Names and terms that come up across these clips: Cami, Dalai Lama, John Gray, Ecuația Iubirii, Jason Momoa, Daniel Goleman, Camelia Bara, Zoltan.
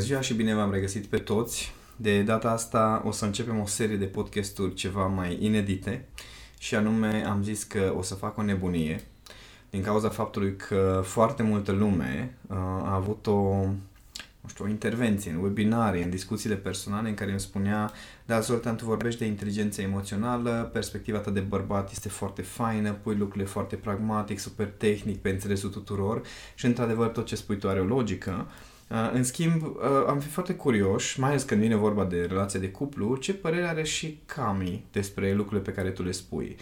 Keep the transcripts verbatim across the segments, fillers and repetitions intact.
ziua și bine v-am regăsit pe toți. De data asta o să începem o serie de podcasturi ceva mai inedite și anume am zis că o să fac o nebunie din cauza faptului că foarte multă lume a avut o, nu știu, o intervenție în webinarii, în discuțiile personale în care îmi spunea: da, Zoltan, tu vorbești de inteligență emoțională, perspectiva ta de bărbat este foarte faină, pui lucrurile foarte pragmatic, super tehnic, pe înțelesul tuturor și într-adevăr tot ce spui tu are o logică. În schimb, am fi foarte curioși, mai ales când vine vorba de relația de cuplu, ce părere are și Cami despre lucrurile pe care tu le spui.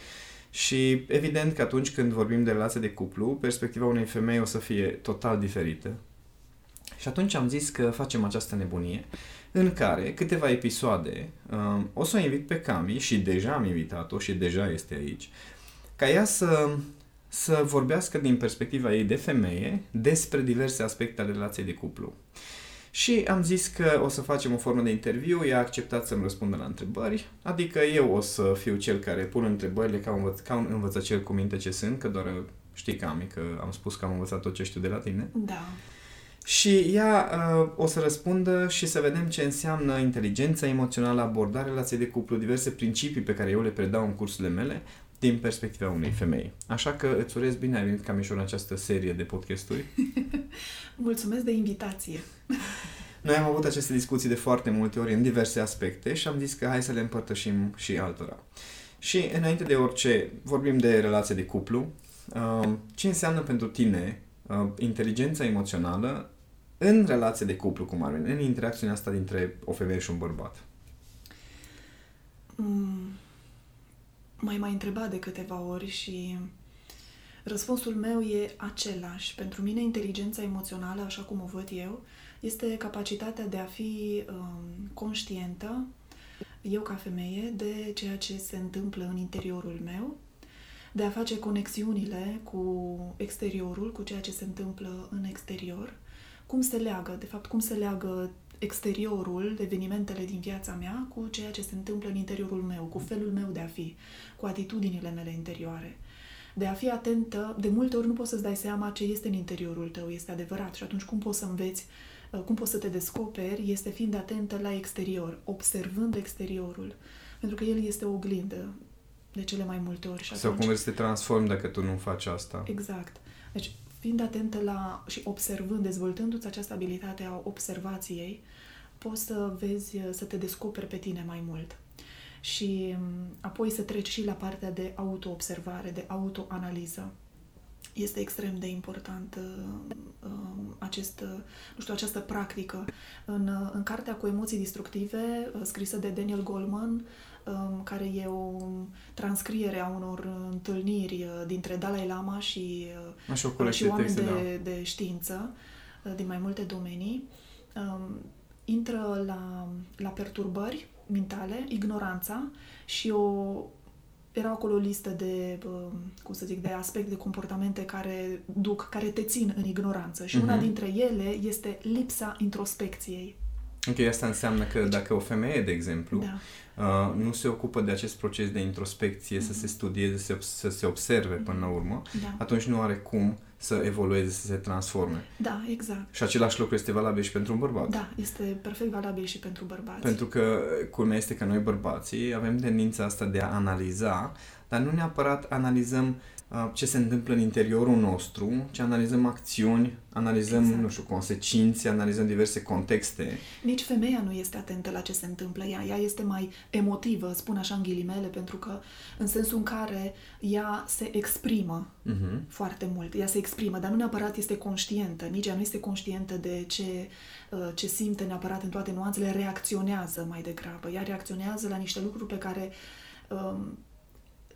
Și evident că atunci când vorbim de relație de cuplu, perspectiva unei femei o să fie total diferită. Și atunci am zis că facem această nebunie în care câteva episoade um, o să o invit pe Cami, și deja am invitat-o și deja este aici, ca ea să, să vorbească din perspectiva ei de femeie despre diverse aspecte ale relației de cuplu. Și am zis că o să facem o formă de interviu, ea a acceptat să-mi răspundă la întrebări, adică eu o să fiu cel care pun întrebările ca, învăț- ca un învățăcel cu minte ce sunt, că doar știi, Cami, că am spus că am învățat tot ce știu de la tine. Da. Și ea uh, o să răspundă și să vedem ce înseamnă inteligența emoțională, abordarea relației de cuplu, diverse principii pe care eu le predau în cursurile mele din perspectiva unei femei. Așa că îți urez bine ai venit, Camișor, în această serie de podcasturi. Mulțumesc de invitație! Noi am avut aceste discuții de foarte multe ori în diverse aspecte și am zis că hai să le împărtășim și altora. Și înainte de orice, vorbim de relație de cuplu. Uh, ce înseamnă pentru tine uh, inteligența emoțională în relație de cuplu, cum ar veni, în interacțiunea asta dintre o femeie și un bărbat? Mm. M-ai mai întrebat de câteva ori și răspunsul meu e același. Pentru mine, inteligența emoțională, așa cum o văd eu, este capacitatea de a fi um, conștientă, eu ca femeie, de ceea ce se întâmplă în interiorul meu, de a face conexiunile cu exteriorul, cu ceea ce se întâmplă în exterior, cum se leagă, de fapt, cum se leagă exteriorul, evenimentele din viața mea, cu ceea ce se întâmplă în interiorul meu, cu felul meu de a fi, cu atitudinile mele interioare. De a fi atentă, de multe ori nu poți să-ți dai seama ce este în interiorul tău, este adevărat. Și atunci cum poți să înveți, cum poți să te descoperi, este fiind atentă la exterior, observând exteriorul. Pentru că el este o oglindă de cele mai multe ori. Și atunci... Sau cum vrei să te transformi dacă tu nu faci asta. Exact. Deci, fiind atentă la și observând, dezvoltându-ți această abilitate a observației, poți să vezi, să te descoperi pe tine mai mult. Și apoi să treci și la partea de autoobservare, de autoanaliză. Este extrem de important acest, nu știu, această practică. În, în cartea cu emoții destructive, scrisă de Daniel Goleman, care e o transcriere a unor întâlniri dintre Dalai Lama și, și oameni de, de, de știință din mai multe domenii, intră la, la perturbări mentale, ignoranța și o... Era acolo o listă de, cum să zic, de aspecte, de comportamente care duc, care te țin în ignoranță. Și mm-hmm. una dintre ele este lipsa introspecției. Ok, asta înseamnă că dacă o femeie, de exemplu, da. uh, nu se ocupă de acest proces de introspecție, mm-hmm. să se studieze, să, să se observe până la urmă, da. Atunci nu are cum să evolueze, să se transforme. Da, exact. Și același lucru este valabil și pentru un bărbat. Da, este perfect valabil și pentru bărbați. Pentru că culmea este că noi bărbații avem tendința asta de a analiza, dar nu neapărat analizăm uh, ce se întâmplă în interiorul nostru, ci analizăm acțiuni, analizăm, exact. nu știu, consecințe, analizăm diverse contexte. Nici femeia nu este atentă la ce se întâmplă. Ea, ea este mai emotivă, spun așa în ghilimele, pentru că în sensul în care ea se exprimă uh-huh. foarte mult. Ea se exprimă, dar nu neapărat este conștientă. Nici ea nu este conștientă de ce, ce simte neapărat în toate nuanțele. Reacționează mai degrabă. Ea reacționează la niște lucruri pe care... Um,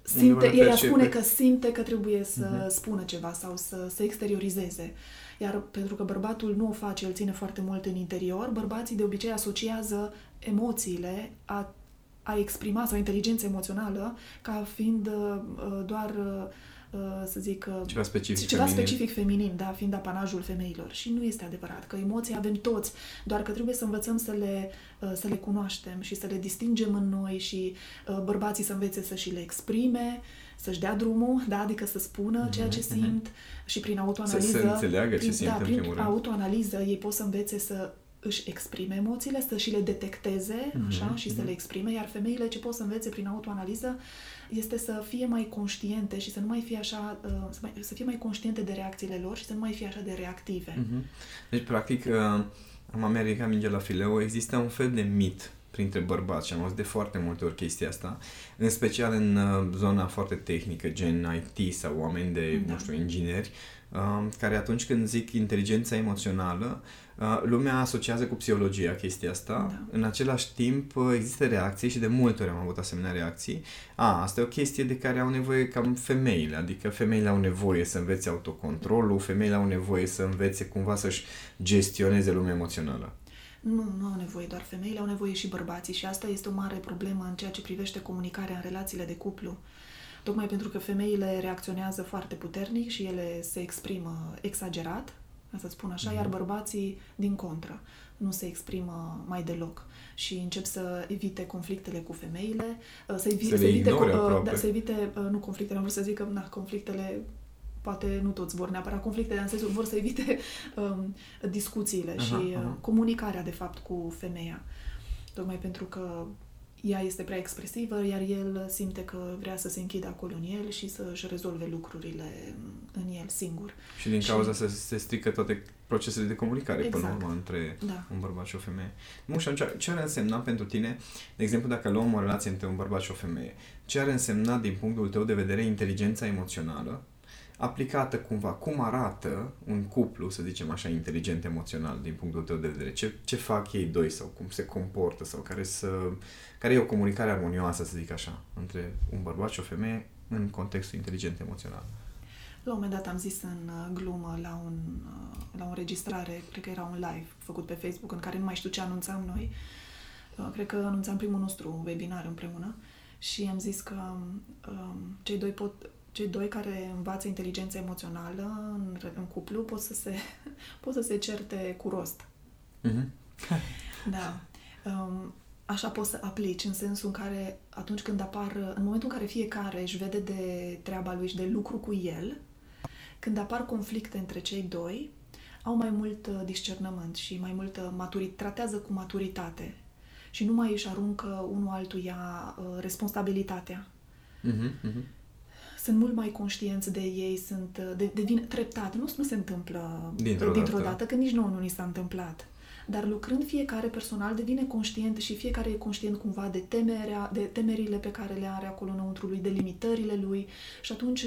Simte, ea spune că simte că trebuie să uh-huh. spună ceva sau să se exteriorizeze. Iar pentru că bărbatul nu o face, el ține foarte mult în interior, bărbații de obicei asociază emoțiile, a, a exprima sau inteligența emoțională ca fiind uh, doar, uh, să zic, uh, ceva specific ceva feminin, specific feminin da, fiind apanajul femeilor. Și nu este adevărat, că emoții avem toți, doar că trebuie să învățăm să le... să le cunoaștem și să le distingem în noi și uh, bărbații să învețe să și le exprime, să-și dea drumul, da? Adică să spună ceea ce simt și prin autoanaliză, să se înțeleagă ce simt în primul rând. Prin autoanaliză ei pot să învețe să își exprime emoțiile, să și le detecteze, mm-hmm, așa, și mm-hmm. să le exprime, iar femeile ce pot să învețe prin autoanaliză este să fie mai conștiente și să nu mai fie așa, să, mai, să fie mai conștiente de reacțiile lor și să nu mai fie așa de reactive. Mm-hmm. Deci, practic, am americat mingea la fileu, există un fel de mit printre bărbați și am auzit de foarte multe ori chestia asta, în special în zona foarte tehnică, gen I T sau oameni de, da. nu știu, ingineri, care atunci când zic inteligența emoțională, lumea asociază cu psihologia chestia asta. Da. În același timp există reacții și de multe ori am avut asemenea reacții. A, asta e o chestie de care au nevoie cam femeile, adică femeile au nevoie să învețe autocontrolul, femeile au nevoie să învețe cumva să-și gestioneze lumea emoțională. Nu, nu au nevoie doar femeile, au nevoie și bărbații și asta este o mare problemă în ceea ce privește comunicarea în relațiile de cuplu. Tocmai pentru că femeile reacționează foarte puternic și ele se exprimă exagerat, să spun așa, iar bărbații, din contră, nu se exprimă mai deloc și încep să evite conflictele cu femeile, să, evi- să, să evite, co- da, să evite, nu conflictele, am vrut să zic că, na, conflictele... Poate nu toți vor neapărat conflicte, dar în sensul vor să evite um, discuțiile aha, și aha. comunicarea, de fapt, cu femeia. Tocmai pentru că ea este prea expresivă, iar el simte că vrea să se închidă acolo în el și să-și rezolve lucrurile în el singur. Și din cauza și... se, se strică toate procesele de comunicare, exact. până la urmă, între da. un bărbat și o femeie. Nu știu, ce ar însemna pentru tine, de exemplu, dacă luăm o relație între un bărbat și o femeie, ce ar însemna, din punctul tău de vedere, inteligența emoțională aplicată cumva? Cum arată un cuplu, să zicem așa, inteligent emoțional din punctul tău de vedere? Ce, ce fac ei doi sau cum se comportă sau care, să, care e o comunicare armonioasă, să zic așa, între un bărbat și o femeie în contextul inteligent emoțional? La un moment dat am zis în glumă la, un, la o înregistrare, cred că era un live făcut pe Facebook în care nu mai știu ce anunțam noi, cred că anunțam primul nostru webinar împreună și am zis că um, cei doi pot Cei doi care învață inteligența emoțională în, în cuplu pot să se, pot să se certe cu rost. Mm-hmm. Da. Așa poți să aplici, în sensul în care atunci când apar, în momentul în care fiecare își vede de treaba lui și de lucru cu el, când apar conflicte între cei doi, au mai mult discernământ și mai multă maturitate, tratează cu maturitate și nu mai își aruncă unul altuia responsabilitatea. Mm-hmm. Mm-hmm. Sunt mult mai conștienți de ei, sunt, de, devin treptat. Nu, nu se întâmplă dintr-o, dintr-o dată. dată, că nici nouă nu ni s-a întâmplat. Dar lucrând fiecare personal, devine conștient și fiecare e conștient cumva de temerea, de temerile pe care le are acolo înăuntru lui, de limitările lui și atunci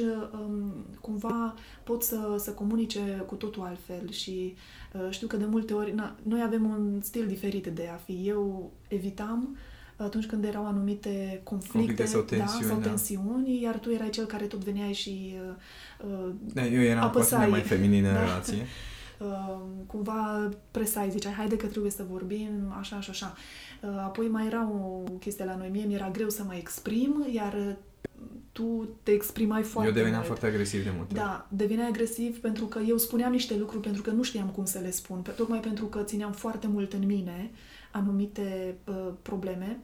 cumva pot să, să comunice cu totul altfel și știu că de multe ori, na, noi avem un stil diferit de a fi. Eu evitam atunci când erau anumite conflicte, conflicte sau tensiuni, da, sau tensiuni da. iar tu erai cel care tot veneai și uh, da, eu eram apăsai. Poate mai feminină da. în relație. Uh, cumva presai, ziceai, haide că trebuie să vorbim, așa, așa, așa. Uh, apoi mai era o chestie la noi, mie mi-era greu să mă exprim, iar tu te exprimai foarte mult. Eu deveneam foarte agresiv de multe. Da, deveneai agresiv pentru că eu spuneam niște lucruri pentru că nu știam cum să le spun, tocmai pentru că țineam foarte mult în mine anumite uh, probleme,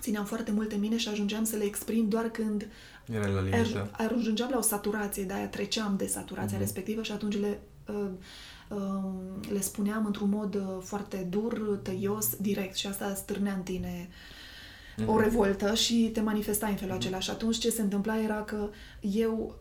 țineam foarte mult în mine și ajungeam să le exprim doar când era la limită. Ajungeam la o saturație, de-aia treceam de saturația uh-huh. respectivă și atunci le, uh, uh, le spuneam într-un mod foarte dur, tăios, direct și asta stârnea în tine uh-huh. o revoltă și te manifestai în felul uh-huh. acela. Și atunci ce se întâmpla era că eu,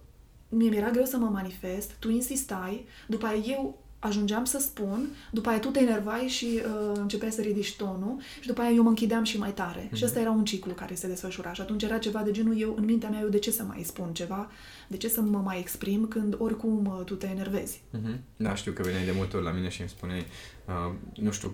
mie mi-era greu să mă manifest, tu insistai, după aia eu ajungeam să spun, după aia tu te enervai și uh, începeai să ridici tonul și după aia eu mă închideam și mai tare. Mm-hmm. Și ăsta era un ciclu care se desfășura și atunci era ceva de genul, eu, în mintea mea, eu de ce să mai spun ceva? De ce să mă mai exprim când oricum uh, tu te enervezi? Mm-hmm. Da, știu că veneai de multe ori la mine și îmi spuneai, uh, nu știu,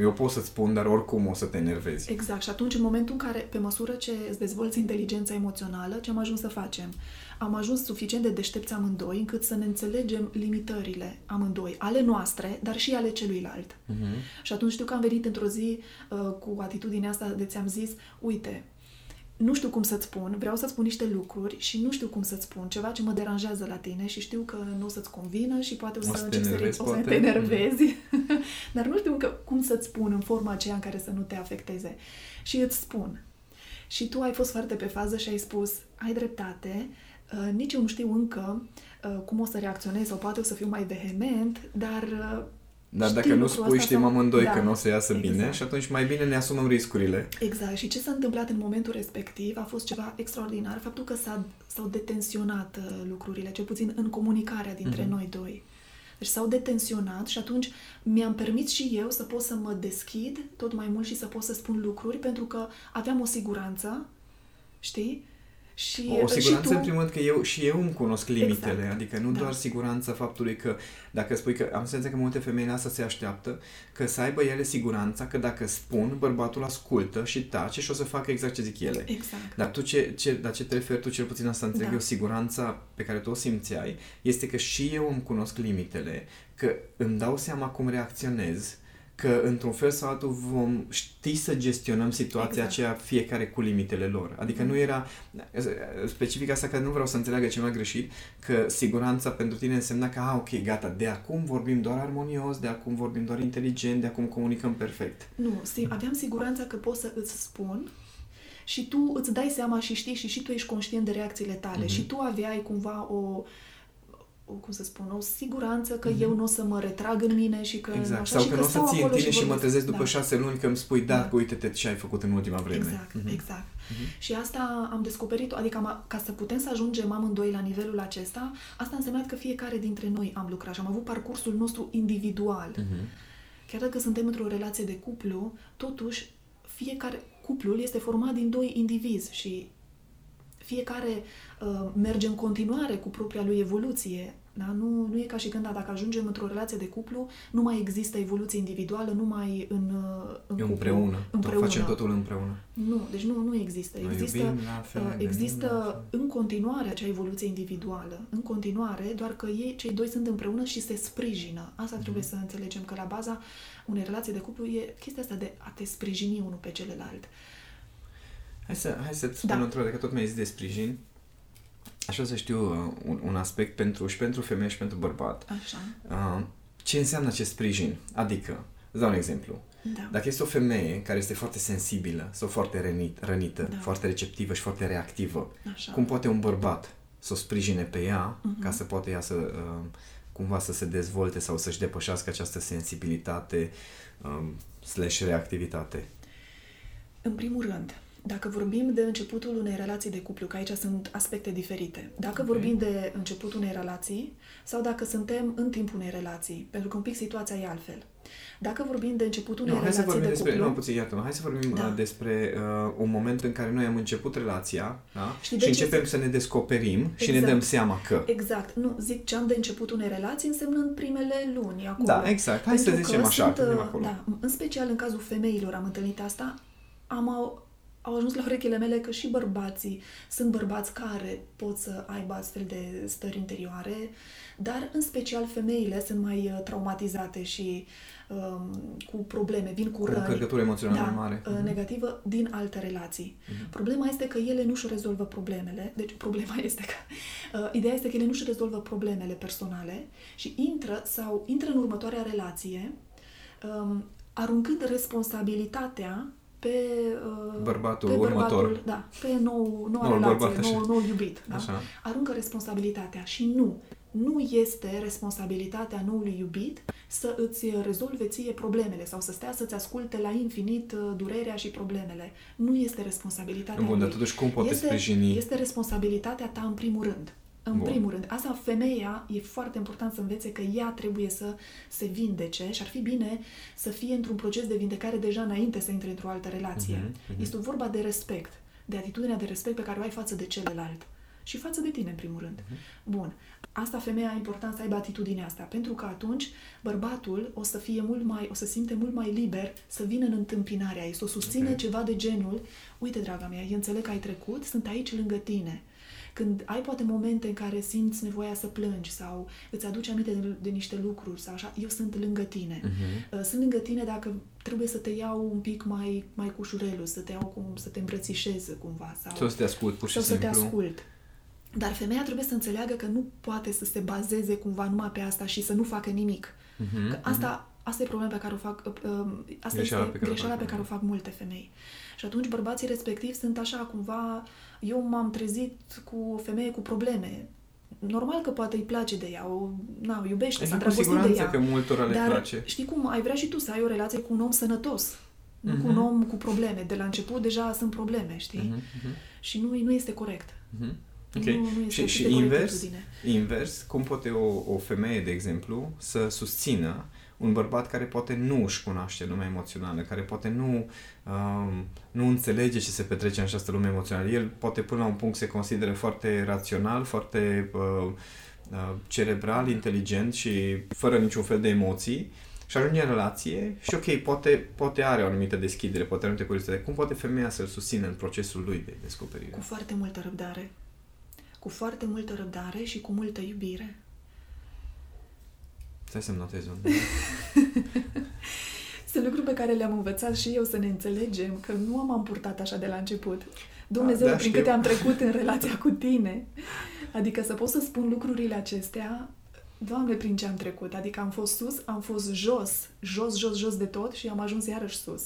eu pot să-ți spun, dar oricum o să te enervezi. Exact. Și atunci, în momentul în care, pe măsură ce îți dezvolți inteligența emoțională, ce am ajuns să facem? Am ajuns suficient de deștepți amândoi încât să ne înțelegem limitările amândoi, ale noastre, dar și ale celuilalt. Uh-huh. Și atunci știu că am venit într-o zi uh, cu atitudinea asta de ți-am zis, uite, nu știu cum să-ți spun, vreau să-ți spun niște lucruri și nu știu cum să-ți spun ceva ce mă deranjează la tine și știu că nu o să-ți convină și poate o să începi să ridici, o să te enervezi, dar nu știu încă cum să-ți spun în forma aceea în care să nu te afecteze. Și îți spun. Și tu ai fost foarte pe fază și ai spus, ai dreptate, uh, nici eu nu știu încă uh, cum o să reacționez sau poate o să fiu mai vehement, dar... Uh, Dar dacă nu spui, știm amândoi da, că nu o să iasă exact. Bine și atunci mai bine ne asumăm riscurile. Exact. Și ce s-a întâmplat în momentul respectiv a fost ceva extraordinar. Faptul că s-a, s-au detensionat lucrurile, cel puțin în comunicarea dintre mm-hmm. noi doi. Deci s-au detensionat și atunci mi-am permis și eu să pot să mă deschid tot mai mult și să pot să spun lucruri pentru că aveam o siguranță, știi? Și, o siguranță, și tu... în primul rând, că eu și eu îmi cunosc limitele, exact. Adică nu da. doar siguranța faptului că, dacă spui că, am senzația că multe femei asta se așteaptă, că să aibă ele siguranța că dacă spun, bărbatul ascultă și tace și o să facă exact ce zic ele. Exact. Dar tu ce, ce, dar ce te referi tu, cel puțin asta înțeleg da. eu, siguranța pe care tu o simțeai, este că și eu îmi cunosc limitele, că îmi dau seama cum reacționez, că într-un fel sau altul vom ști să gestionăm situația exact. aceea fiecare cu limitele lor. Adică mm. nu era specific asta, că nu vreau să înțeleagă cineva greșit, că siguranța pentru tine însemna că, ah, ok, gata, de acum vorbim doar armonios, de acum vorbim doar inteligent, de acum comunicăm perfect. Nu, aveam siguranța că pot să îți spun și tu îți dai seama și știi și și tu ești conștient de reacțiile tale mm-hmm. și tu aveai cumva o... cum să spun, o siguranță că mm-hmm. eu nu o să mă retrag în mine și că... Exact. Așa, sau și că nu o să ții în tine și, și mă trezesc după da. șase luni că îmi spui, da, da. uite-te ce ai făcut în ultima vreme. Exact, mm-hmm. exact. Mm-hmm. Și asta am descoperit, adică am, ca să putem să ajungem amândoi la nivelul acesta, asta însemna că fiecare dintre noi am lucrat și am avut parcursul nostru individual. Mm-hmm. Chiar dacă suntem într-o relație de cuplu, totuși fiecare... Cuplul este format din doi indivizi și fiecare uh, merge în continuare cu propria lui evoluție. Da? Nu, nu e ca și când, da, dacă ajungem într-o relație de cuplu, nu mai există evoluție individuală, numai în, în cuplu. Împreună. împreună. Tot facem totul împreunăNu, deci nu, nu există. Noi există fel, există în continuare acea evoluție individuală, în continuare, doar că ei, cei doi sunt împreună și se sprijină. Asta mm. trebuie să înțelegem, că la baza unei relații de cuplu e chestia asta de a te sprijini unul pe celălalt. Hai să, hai să-ți spun da. într-o, dacă tot mi-ai zis de sprijin. Așa să știu uh, un, un aspect pentru și pentru femeie și pentru bărbat. Așa. Uh, ce înseamnă acest sprijin? Adică, îți dau un exemplu. Da. Dacă este o femeie care este foarte sensibilă sau foarte rănit, rănită, da. foarte receptivă și foarte reactivă, așa. cum poate un bărbat să o sprijine pe ea uh-huh. ca să poată ea să, uh, cumva să se dezvolte sau să-și depășească această sensibilitate uh, slash reactivitate? În primul rând, dacă vorbim de începutul unei relații de cuplu, că aici sunt aspecte diferite, dacă okay. vorbim de începutul unei relații sau dacă suntem în timpul unei relații, pentru că un pic situația e altfel. Dacă vorbim de începutul unei no, relații de despre, cuplu... Nu, puțin, iartă-mă, hai să vorbim da. despre uh, un moment în care noi am început relația da? și începem să ne descoperim exact. și ne dăm seama că... Exact. Nu, zic ce am de început unei relații însemnând primele luni acolo. Da, exact. Hai pentru să zicem așa. Sunt, acolo. Da, în special în cazul femeilor am întâlnit asta, am... Au, au ajuns la urechile mele că și bărbații sunt bărbați care pot să aibă astfel de stări interioare, dar în special femeile sunt mai traumatizate și um, cu probleme, vin cu răni, încărcătură emoțională da, mare. negativă din alte relații. Uh-huh. Problema este că ele nu-și rezolvă problemele, deci problema este că uh, ideea este că ele nu-și rezolvă problemele personale și intră sau intră în următoarea relație um, aruncând responsabilitatea pe uh, bărbatul pe următor, bărbatul, da, pe nou, noua noul relație, bărbat, nou, nou iubit. Da? Aruncă responsabilitatea și nu. Nu este responsabilitatea noului iubit să îți rezolve ție problemele sau să stea să-ți asculte la infinit durerea și problemele. Nu este responsabilitatea Bun, lui. Dar totuși cum poate este, sprijini? Este responsabilitatea ta în primul rând. În Bun. primul rând. Asta femeia e foarte important să învețe că ea trebuie să se vindece și ar fi bine să fie într-un proces de vindecare deja înainte să intre într-o altă relație. Uh-huh, uh-huh. Este vorba de respect, de atitudinea de respect pe care o ai față de celălalt și față de tine, în primul rând. Uh-huh. Bun. Asta femeia e important să aibă atitudinea asta, pentru că atunci bărbatul o să fie mult mai, o să simte mult mai liber să vină în întâmpinarea ei, să o susține okay. ceva de genul, uite, draga mea, eu înțeleg că ai trecut, sunt aici lângă tine. Când ai poate momente în care simți nevoia să plângi sau îți aduci aminte de, de niște lucruri sau așa, eu sunt lângă tine. Uh-huh. Sunt lângă tine dacă trebuie să te iau un pic mai, mai cu șurelul, să te iau cum, să te îmbrățișez cumva. Sau, sau să te ascult pur și sau simplu. Să te ascult. Dar femeia trebuie să înțeleagă că nu poate să se bazeze cumva numai pe asta și să nu facă nimic. Uh-huh. Că asta, asta e problema pe care o fac, asta greșeala este pe care greșeala o fac, pe care o fac multe femei. Și atunci bărbații respectiv sunt așa, cumva, eu m-am trezit cu o femeie cu probleme. normal că poate îi place de ea, o, na, o iubește, s-a îndrăgostit de ea. Că multora le dar place. Știi cum, ai vrea și tu să ai o relație cu un om sănătos, nu uh-huh. cu un om cu probleme. De la început deja sunt probleme, știi? Uh-huh. Uh-huh. Și nu, nu este corect. Uh-huh. Okay. Nu, nu este și și invers, invers, cum poate o, o femeie, de exemplu, să susțină un bărbat care poate nu își cunoaște lumea emoțională, care poate nu, um, nu înțelege ce se petrece în această lume emoțională. El poate până la un punct se consideră foarte rațional, foarte uh, uh, cerebral, inteligent și fără niciun fel de emoții și ajunge în relație și ok, poate, poate are o anumită deschidere, poate are o anumită curiozitate. Cum poate femeia să-l susțină în procesul lui de descoperire? Cu foarte multă răbdare. Cu foarte multă răbdare și cu multă iubire. Stai să-mi notez un... Sunt lucruri pe care le-am învățat și eu să ne înțelegem, că nu am purtat așa de la început. Dumnezeu, da, da, prin câte am trecut în relația cu tine. Adică să pot să spun lucrurile acestea, Doamne, prin ce am trecut. Adică am fost sus, am fost jos, jos, jos, jos de tot și am ajuns iarăși sus.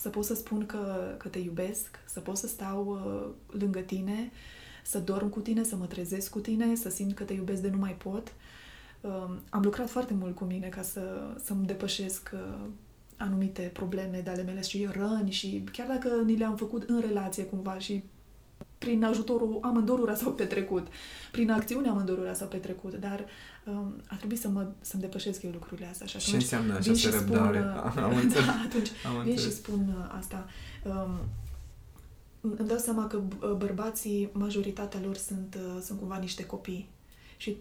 Să pot să spun că, că te iubesc, să pot să stau uh, lângă tine, să dorm cu tine, să mă trezesc cu tine, să simt că te iubesc de nu mai pot. Am lucrat foarte mult cu mine ca să, să-mi depășesc anumite probleme de ale mele și răni și chiar dacă ni le-am făcut în relație cumva și prin ajutorul amândorura s-au petrecut, prin acțiunea amândorura s-au petrecut, dar um, a trebuit să mă, să-mi depășesc eu lucrurile astea. Și atunci, ce înseamnă această răbdare? Am înțeles. Da, atunci vin și spun asta. Um, îmi dau seama că bărbații, majoritatea lor sunt, sunt cumva niște copii și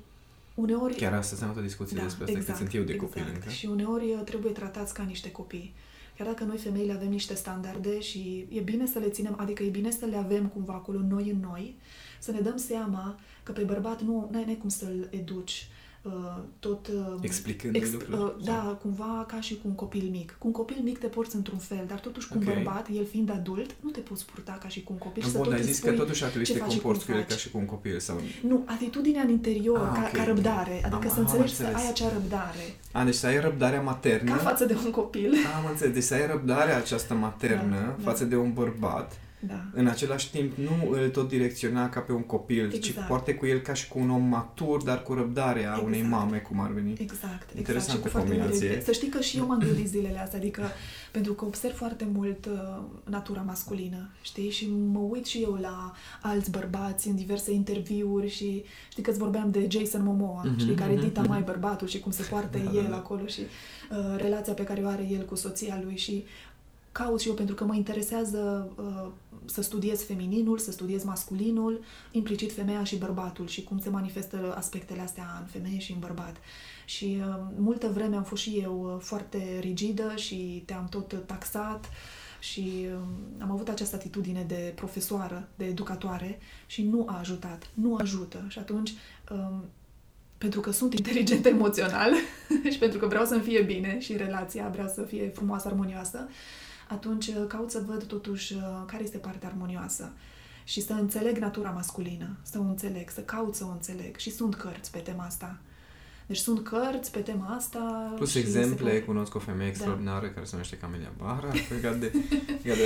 uneori... Chiar astăzi am avut o discuție da, despre asta, exact, că sunt eu de exact. Copii. Încă. Și uneori trebuie tratați ca niște copii. Chiar dacă noi femeile avem niște standarde și e bine să le ținem, adică e bine să le avem cumva acolo noi în noi, să ne dăm seama că pe bărbat nu ai cum să-l educi tot... Explicând exp- lucrurile. Da, cumva ca și cu un copil mic. Cu un copil mic te porți într-un fel, dar totuși cu un okay. bărbat, el fiind adult, nu te poți purta ca și cu un copil. Am și bun, să tot îi spui că totuși ar trebui să te comporți cu el ca și cu un copil. Sau... Nu, atitudinea în interior, ah, ca, okay. ca răbdare. Adică am, să înțelegi să ai acea răbdare. A, deci să ai răbdarea maternă. Ca față de un copil. Am înțeles. Deci să ai răbdarea aceasta maternă da, față da. de un bărbat. Da. În același timp nu îl tot direcționa ca pe un copil, exact. Ci poate cu el ca și cu un om matur, dar cu răbdarea exact. Unei mame, cum ar veni. Exact. Interesantă exact. Combinație. Să știi că și eu m-am gândit zilele astea, adică pentru că observ foarte mult uh, natura masculină, știi? Și mă uit și eu la alți bărbați în diverse interviuri și știi că îți vorbeam de Jason Momoa, mm-hmm, știi? Care edita mm-hmm. mai bărbatul și cum se poartă da, el da, da. acolo și uh, relația pe care o are el cu soția lui și caut și eu pentru că mă interesează uh, să studiez femininul, să studiez masculinul, implicit femeia și bărbatul și cum se manifestă aspectele astea în femeie și în bărbat. Și uh, multă vreme am fost și eu uh, foarte rigidă și te-am tot taxat și uh, am avut această atitudine de profesoară, de educatoare și nu a ajutat, nu ajută. Și atunci... Uh, pentru că sunt inteligent emoțional și pentru că vreau să-mi fie bine și relația vreau să fie frumoasă, armonioasă, atunci caut să văd totuși care este partea armonioasă și să înțeleg natura masculină, să o înțeleg, să caut să o înțeleg. Și sunt cărți pe tema asta. Deci sunt cărți pe tema asta... Plus exemple, se... cunosc o femeie extraordinară da. Care se numește Camelia Bara, legat de...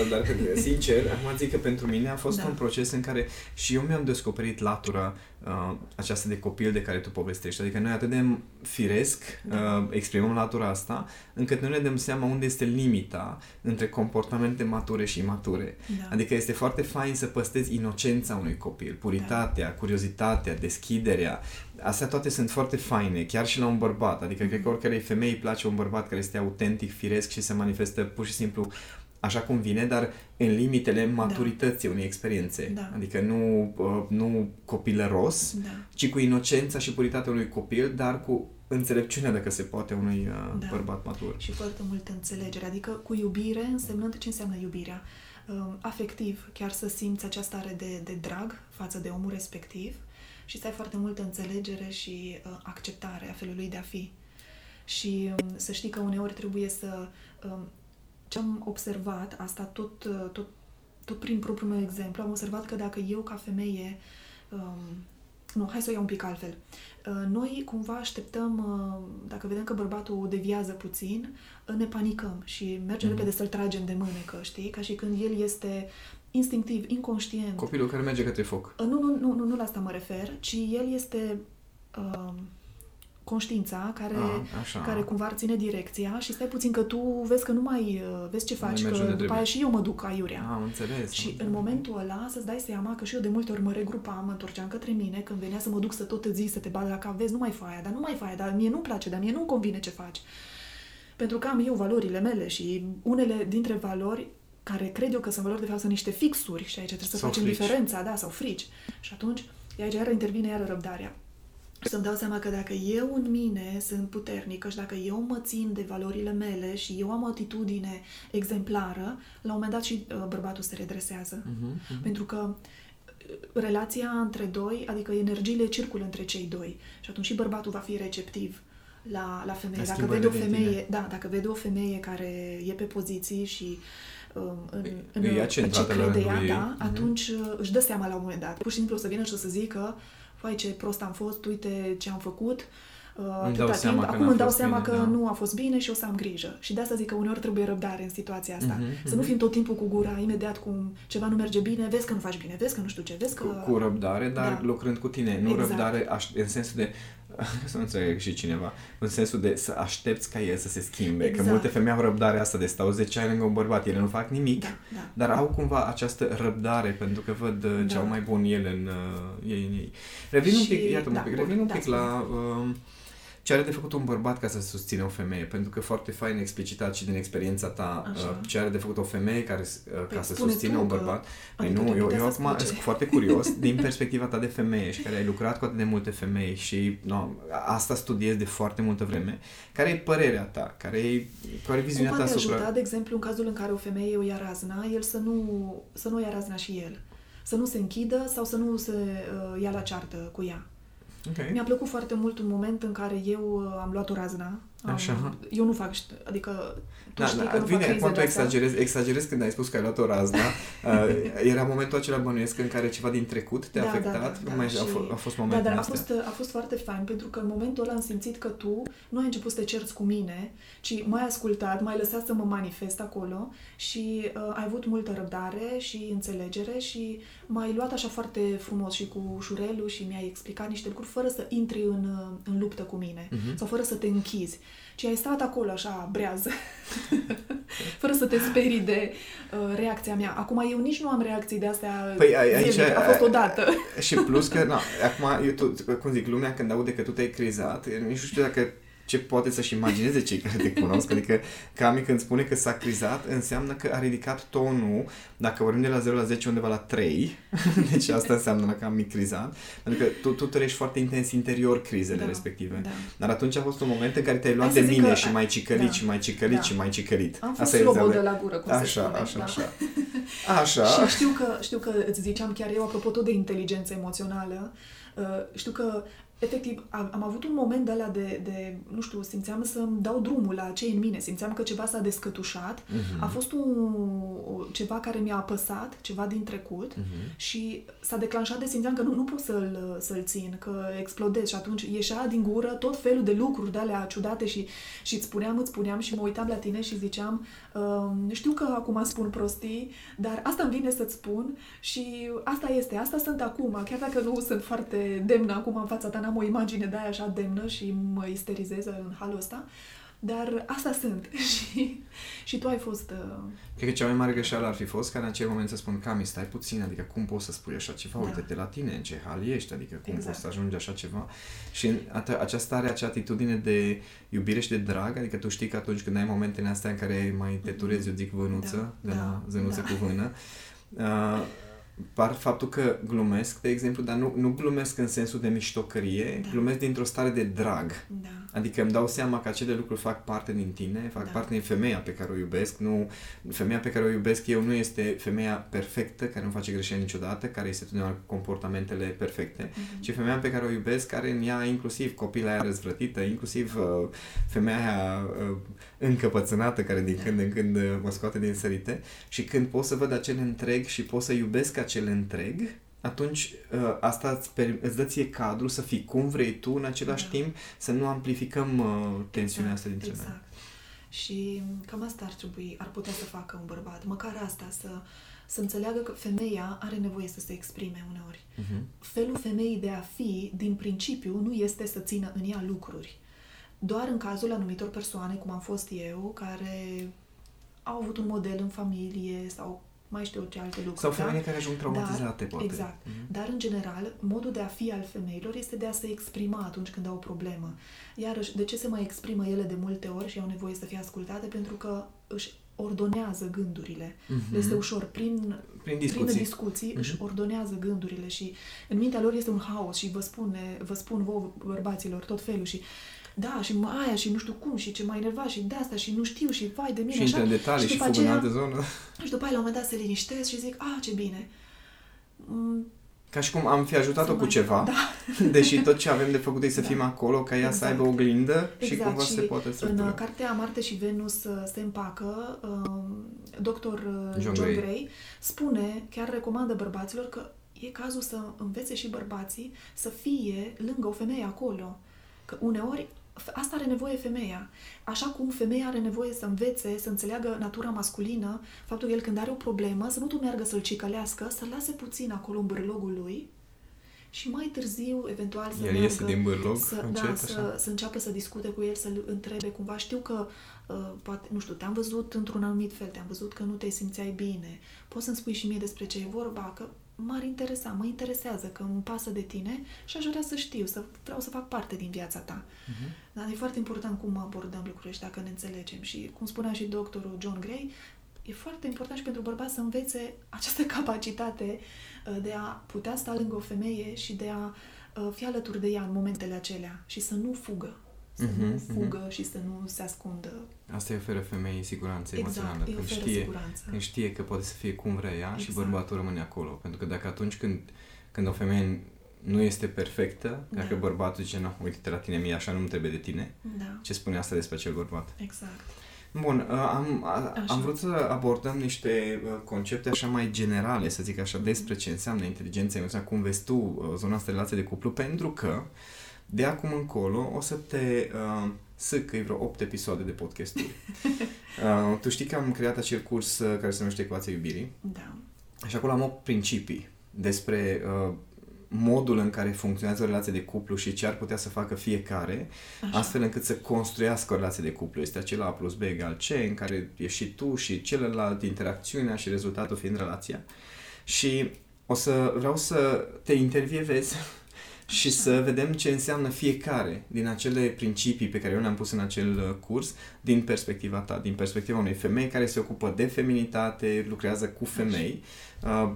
Dar, sincer, acum zic că pentru mine a fost da. Un proces în care și eu mi-am descoperit latura uh, aceasta de copil de care tu povestești. Adică noi atât de firesc da. uh, exprimăm latura asta, încât nu ne dăm seama unde este limita între comportamente mature și imature. Da. Adică este foarte fain să păstrezi inocența unui copil, puritatea, da. Curiozitatea, deschiderea. Astea toate sunt foarte faine, chiar și la un bărbat. Adică cred că oricărei femei îi place un bărbat care este autentic, firesc și se manifestă pur și simplu așa cum vine, dar în limitele maturității da. Unei experiențe. Da. Adică nu, nu copilăros, da. Ci cu inocența și puritatea unui copil, dar cu înțelepciunea, dacă se poate, unui da. Bărbat matur. Și foarte multă înțelegere. Adică cu iubire, însemnând ce înseamnă iubirea. Afectiv, chiar să simți această stare de, de drag față de omul respectiv. Și să ai foarte multă înțelegere și uh, acceptare a felului de a fi. Și um, să știi că uneori trebuie să... Um, ce am observat, asta tot, uh, tot, tot prin propriul meu exemplu, am observat că dacă eu ca femeie... Um, nu, hai să o iau un pic altfel. Uh, noi cumva așteptăm, uh, dacă vedem că bărbatul deviază puțin, uh, ne panicăm și mergem mm-hmm. repede să-l tragem de mânecă, știi? Ca și când el este... instinctiv, inconștient. Copilul care merge către foc. Nu, nu, nu, nu, nu la asta mă refer, ci el este uh, conștiința care, a, care cumva ar ține direcția și stai puțin că tu vezi că nu mai vezi ce faci, că după aia și eu mă duc aiurea. Am înțeles. Și am în înțeles. Momentul ăla să-ți dai seama că și eu de multe ori mă regrupam, mă întorceam către mine, când venea să mă duc să tot zi, să te bat la cap, vezi, nu mai faia, dar nu mai faia, dar mie nu-mi place, dar mie nu-mi convine ce faci. Pentru că am eu valorile mele și unele dintre valori care cred eu că sunt valori de fapt sunt niște fixuri și aici trebuie să sau facem frici. Diferența, da, sau frici. Și atunci, aici iară intervine iară răbdarea. Să-mi dau seama că dacă eu în mine sunt puternică și dacă eu mă țin de valorile mele și eu am o atitudine exemplară, la un moment dat și bărbatul se redresează. Uh-huh, uh-huh. Pentru că relația între doi, adică energiile circulă între cei doi și atunci și bărbatul va fi receptiv la, la femeie. Dacă vede o femeie, da, dacă vede o femeie care e pe poziții și în, în, în ce crede ea, da, uh-huh. atunci își dă seama la un moment dat. Pur și simplu o să vină și o să zică păi, ce prost am fost, uite ce am făcut, atâta timp, acum îmi dau seama bine, că da. Nu a fost bine și o să am grijă. Și de asta zic că uneori trebuie răbdare în situația asta. Mm-hmm, să nu fim tot timpul cu gura, imediat cum ceva nu merge bine, vezi că nu faci bine, vezi că nu știu ce, vezi că... Cu, cu răbdare, dar da. Lucrând cu tine, nu exact. Răbdare aș, în sensul de... să nu înțeleg și cineva, în sensul de să aștepți ca el să se schimbe. Exact. Că multe femei au răbdarea asta de stau zece ani lângă un bărbat, ele nu fac nimic, da, da. Dar au cumva această răbdare pentru că văd da. Ce au mai bun ele în, ei, în ei. Revin și, un pic, iată, da, un pic, revin da, un pic da, la uh, ce are de făcut un bărbat ca să susțină o femeie, pentru că foarte fain explicitat și din experiența ta uh, ce are de făcut o femeie care, uh, ca păi, să susțină un bărbat. Că... Păi, nu, eu, eu acum sunt foarte curios din perspectiva ta de femeie și care ai lucrat cu atât de multe femei și no, asta studiez de foarte multă vreme. Care e părerea ta? Care e viziunea ta asupra? Cum poate ajuta, de exemplu, în cazul în care o femeie o ia razna, el să nu, să nu ia razna și el, să nu se închidă sau să nu se uh, ia la ceartă cu ea? Okay. Mi-a plăcut foarte mult un moment în care eu am luat o razna. Am, Așa. Eu nu fac, adică tu da, știi da, că nu vine, fac crize de exagerez, exagerez când ai spus că ai luat o razna. Uh, era momentul acela bănuiesc în care ceva din trecut te-a da, afectat. Da, da, da, mai da, a, f- a fost momentul da, dar a fost, a fost foarte fain pentru că în momentul ăla am simțit că tu nu ai început să te cerți cu mine, ci m-ai ascultat, m-ai lăsat să mă manifest acolo și uh, ai avut multă răbdare și înțelegere și m-ai luat așa foarte frumos și cu șurelul și mi-ai explicat niște lucruri fără să intri în, în luptă cu mine uh-huh. sau fără să te închizi. Ci ai stat acolo așa, brează, fără să te sperii de uh, reacția mea. Acum eu nici nu am reacții de astea, păi, ai, aici, a fost odată. Și plus că, na, acum, eu tot, cum zic, lumea când aude că tu te-ai crizat, nici nu știu dacă ce poate să-și imagineze cei care te cunosc. Adică Cami când spune că s-a crizat, înseamnă că a ridicat tonul, dacă vorbim de la zero la zece, undeva la trei. Deci asta înseamnă că am crizat. Pentru că tu, tu trăiești foarte intens interior crizele da, respective. Da. Dar atunci a fost un moment în care te-ai luat de mine că... și mai cicălit da. și mai cicălit da. și mai cicălit. Am fost slobodă de la gură, cum așa, se spune. Așa, da? așa, așa. Și știu că, știu că îți ziceam chiar eu, apropo tot de inteligență emoțională, știu că efectiv, am avut un moment de ăla de, de, nu știu, simțeam să-mi dau drumul la ce în mine, simțeam că ceva s-a descătușat, uh-huh. a fost un, ceva care mi-a apăsat, ceva din trecut uh-huh. și s-a declanșat de simțeam că nu, nu pot să-l, să-l țin, că explodez și atunci ieșea din gură tot felul de lucruri de alea ciudate și, și îți spuneam, îți spuneam și mă uitam la tine și ziceam, știu că acum spun prostii, dar asta îmi vine să-ți spun și asta este, asta sunt acum, chiar dacă nu sunt foarte demnă acum în fața ta, am o imagine de aia așa demnă și mă isterizez în halul ăsta, dar asta sunt și, și tu ai fost... Uh... Cred că cea mai mare greșeală ar fi fost ca în acel moment să spun Cami, stai puțin, adică cum poți să spui așa ceva, da. Uite-te la tine, în ce hal ești, adică cum exact. Poți să ajungi așa ceva și această stare, acea atitudine de iubire și de drag, adică tu știi că atunci când ai momentele astea în care mai te turezi, eu zic vânuță, da. de la da. zânuță da. cu vână, uh, par faptul că glumesc, de exemplu, dar nu, nu glumesc în sensul de miștocărie, da. glumesc dintr-o stare de drag. Da. Adică îmi dau seama că acele lucruri fac parte din tine, fac da. parte din femeia pe care o iubesc. Nu, femeia pe care o iubesc eu nu este femeia perfectă, care nu face greșeli niciodată, care este totdeauna cu comportamentele perfecte, mm-hmm. ci femeia pe care o iubesc, care în ea inclusiv copila aia răzvrătită, inclusiv uh, femeia aia uh, încăpățânată, care din da. când în când uh, mă scoate din sărite. Și când pot să văd acel întreg și pot să iubesc acel întreg, atunci ă, asta îți, per- îți dă ție cadrul să fii cum vrei tu în același da. timp, să nu amplificăm uh, tensiunea exact, asta dintre exact. noi. Și cam asta ar trebui, ar putea să facă un bărbat, măcar asta, să să înțeleagă că femeia are nevoie să se exprime uneori. Uh-huh. Felul femeii de a fi, din principiu, nu este să țină în ea lucruri. Doar în cazul anumitor persoane, cum am fost eu, care au avut un model în familie sau mai știu ce alte lucruri. Sau femeile da? care ajung traumatizate, dar, poate. Exact. Mm-hmm. Dar, în general, modul de a fi al femeilor este de a se exprima atunci când au o problemă. Iarăși, de ce se mai exprimă ele de multe ori și au nevoie să fie ascultate? Pentru că își ordonează gândurile. Mm-hmm. Este ușor. Prin, prin discuții, prin discuții mm-hmm. își ordonează gândurile și în mintea lor este un haos și vă, spune, vă spun vouă, bărbaților, tot felul și da, și aia, și nu știu cum, și ce mai enervat, și de-asta, și nu știu, și vai de mine, și așa. Și intră în detalii, și, și fug în altă zonă. Și după aia, la un moment dat, se liniștesc și zic, a, ce bine. Mm, ca și cum am fi ajutat-o mai... cu ceva, da. Deși tot ce avem de făcut e să da. fim acolo, ca ea exact. să aibă oglindă și exact. cumva și se poate să... În trebuie. Cartea Marte și Venus se împacă, doctor John Gray. Gray spune, chiar recomandă bărbaților că e cazul să învețe și bărbații să fie lângă o femeie acolo. Că uneori asta are nevoie femeia. Așa cum femeia are nevoie să învețe, să înțeleagă natura masculină, faptul că el când are o problemă, să nu tu meargă să-l cicălească, să-l lase puțin acolo în bârlogul lui și mai târziu, eventual, să el iese din bârlog, să, încet, da, să, să înceapă să discute cu el, să-l întrebe cumva. Știu că, uh, poate, nu știu, te-am văzut într-un anumit fel, te-am văzut că nu te simțeai bine. Poți să-mi spui și mie despre ce e vorba, că m-ar interesa, mă interesează, că îmi pasă de tine și aș vrea să știu, să vreau să fac parte din viața ta. Uh-huh. Dar e foarte important cum abordăm lucrurile și dacă ne înțelegem. Și cum spunea și doctorul John Gray, e foarte important și pentru bărbați să învețe această capacitate de a putea sta lângă o femeie și de a fi alături de ea în momentele acelea și să nu fugă. Să uh-huh, nu fugă uh-huh. și să nu se ascundă. Asta îi oferă femeii siguranță exact, emoțională. Când știe, siguranță. Când știe că poate să fie cum vrea ea exact. și bărbatul rămâne acolo. Pentru că dacă atunci când, când o femeie nu este perfectă, da. dacă bărbatul zice, nu, uite-te la tine, mie așa nu-mi trebuie de tine, da. ce spune asta despre acel bărbat? Exact. Bun, am, a, am vrut să abordăm niște concepte așa mai generale, să zic așa, despre ce înseamnă inteligența emoțională, cum vezi tu zona asta relație de cuplu, pentru că de acum încolo o să te uh, sâcăi vreo opt episoade de podcasturi. Uh, tu știi că am creat acel curs care se numește Ecuația Iubirii? Da. Și acolo am opt principii despre uh, modul în care funcționează o relație de cuplu și ce ar putea să facă fiecare, așa. astfel încât să construiască o relație de cuplu. Este acela A plus B egal C, în care ești și tu și celălalt, interacțiunea și rezultatul fiind relația. Și o să vreau să te intervievezi și să vedem ce înseamnă fiecare din acele principii pe care eu le-am pus în acel curs din perspectiva ta, din perspectiva unei femei care se ocupă de feminitate, lucrează cu femei.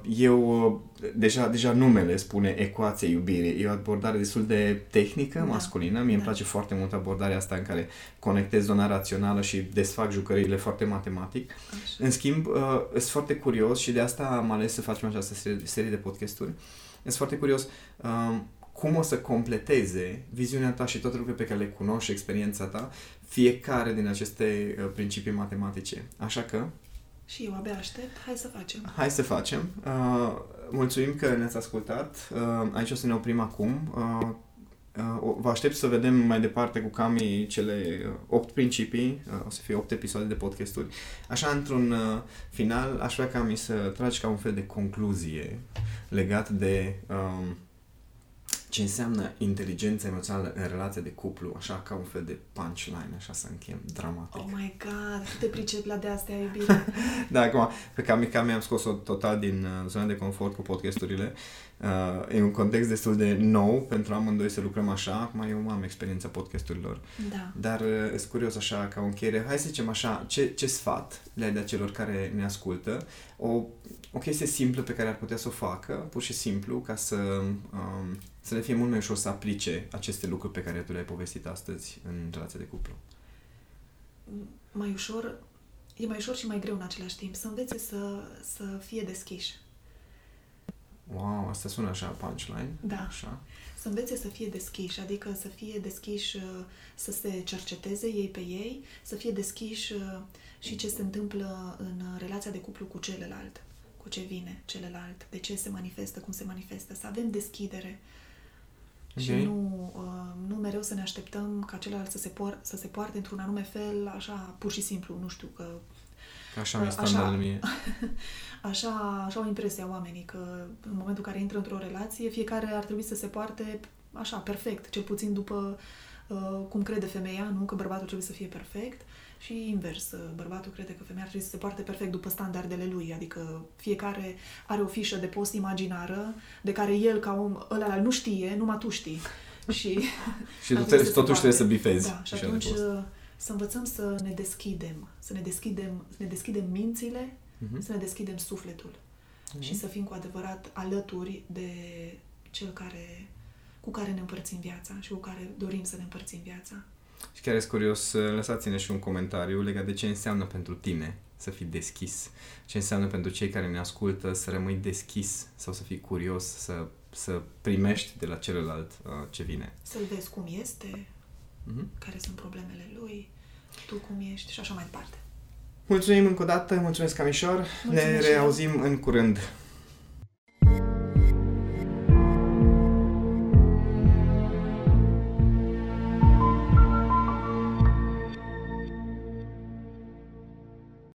Eu, deja, deja numele spune Ecuația Iubirii, e o abordare destul de tehnică, da. masculină. Mie da. îmi place foarte mult abordarea asta în care conectez zona rațională și desfac jucăriile foarte matematic. Așa. În schimb, sunt foarte curios și de asta am ales să facem această serie de podcasturi. Sunt foarte curios cum o să completeze viziunea ta și toate lucrurile pe care le cunoști, experiența ta, fiecare din aceste principii matematice. Așa că... Și eu abia aștept. Hai să facem. Hai să facem. Uh, mulțumim că ne-ați ascultat. Uh, aici o să ne oprim acum. Uh, uh, vă aștept să vedem mai departe cu Cami cele opt principii. Uh, o să fie opt episoade de podcasturi. Așa, într-un uh, final, aș vrea Cami să tragi ca un fel de concluzie legat de... Uh, ce înseamnă inteligența emoțională în relația de cuplu, așa ca un fel de punchline, așa să încheiem dramatic. Oh my God, cât te pricep la de-astea, iubire! Da, acum, pe Cami, Cami am scos-o total din zona de confort cu podcasturile. Uh, e un context destul de nou pentru amândoi să lucrăm așa. Acum eu nu am experiența podcasturilor. Da. Dar uh, sunt curios așa, ca o încheiere. Hai să zicem așa, ce, ce sfat le-ai de celor care ne ascultă? O, o chestie simplă pe care ar putea să o facă, pur și simplu, ca să... Um, să le fie mult mai ușor să aplice aceste lucruri pe care tu le-ai povestit astăzi în relația de cuplu. Mai ușor, e mai ușor și mai greu în același timp. Să învețe să, să fie deschiși. Wow, asta sună așa, punchline. Da. Așa. Să învețe să fie deschiși, adică să fie deschiși să se cerceteze ei pe ei, să fie deschiși și ce se întâmplă în relația de cuplu cu celălalt, cu ce vine celălalt, de ce se manifestă, cum se manifestă. Să avem deschidere. Okay. Și nu, nu mereu să ne așteptăm ca celălalt să se, por- să se poarte într-un anume fel, așa, pur și simplu, nu știu, că Așa mi-e standardul mie. Așa, așa au impresia oamenii că în momentul în care intră într-o relație, fiecare ar trebui să se poarte așa, perfect, cel puțin după uh, cum crede femeia, nu? Că bărbatul trebuie să fie perfect și invers, bărbatul crede că femeia ar trebui să se poarte perfect după standardele lui, adică fiecare are o fișă de post imaginară de care el ca om ăla nu știe, numai tu știi. Și, și totuși trebuie să bifezi. Da, și atunci să învățăm să ne deschidem, să ne deschidem, să ne deschidem mințile, uh-huh. să ne deschidem sufletul uh-huh. și să fim cu adevărat alături de cel care, cu care ne împărțim viața și cu care dorim să ne împărțim viața. Și chiar ești curios, lăsați-ne și un comentariu legat de ce înseamnă pentru tine să fii deschis, ce înseamnă pentru cei care ne ascultă să rămâi deschis sau să fii curios, să, să primești de la celălalt uh, ce vine. Să-l vezi cum este, uh-huh. care sunt problemele lui, tu cum ești și așa mai departe. Mulțumim încă o dată, mulțumesc Camișor, mulțumesc ne reauzim eu. În curând.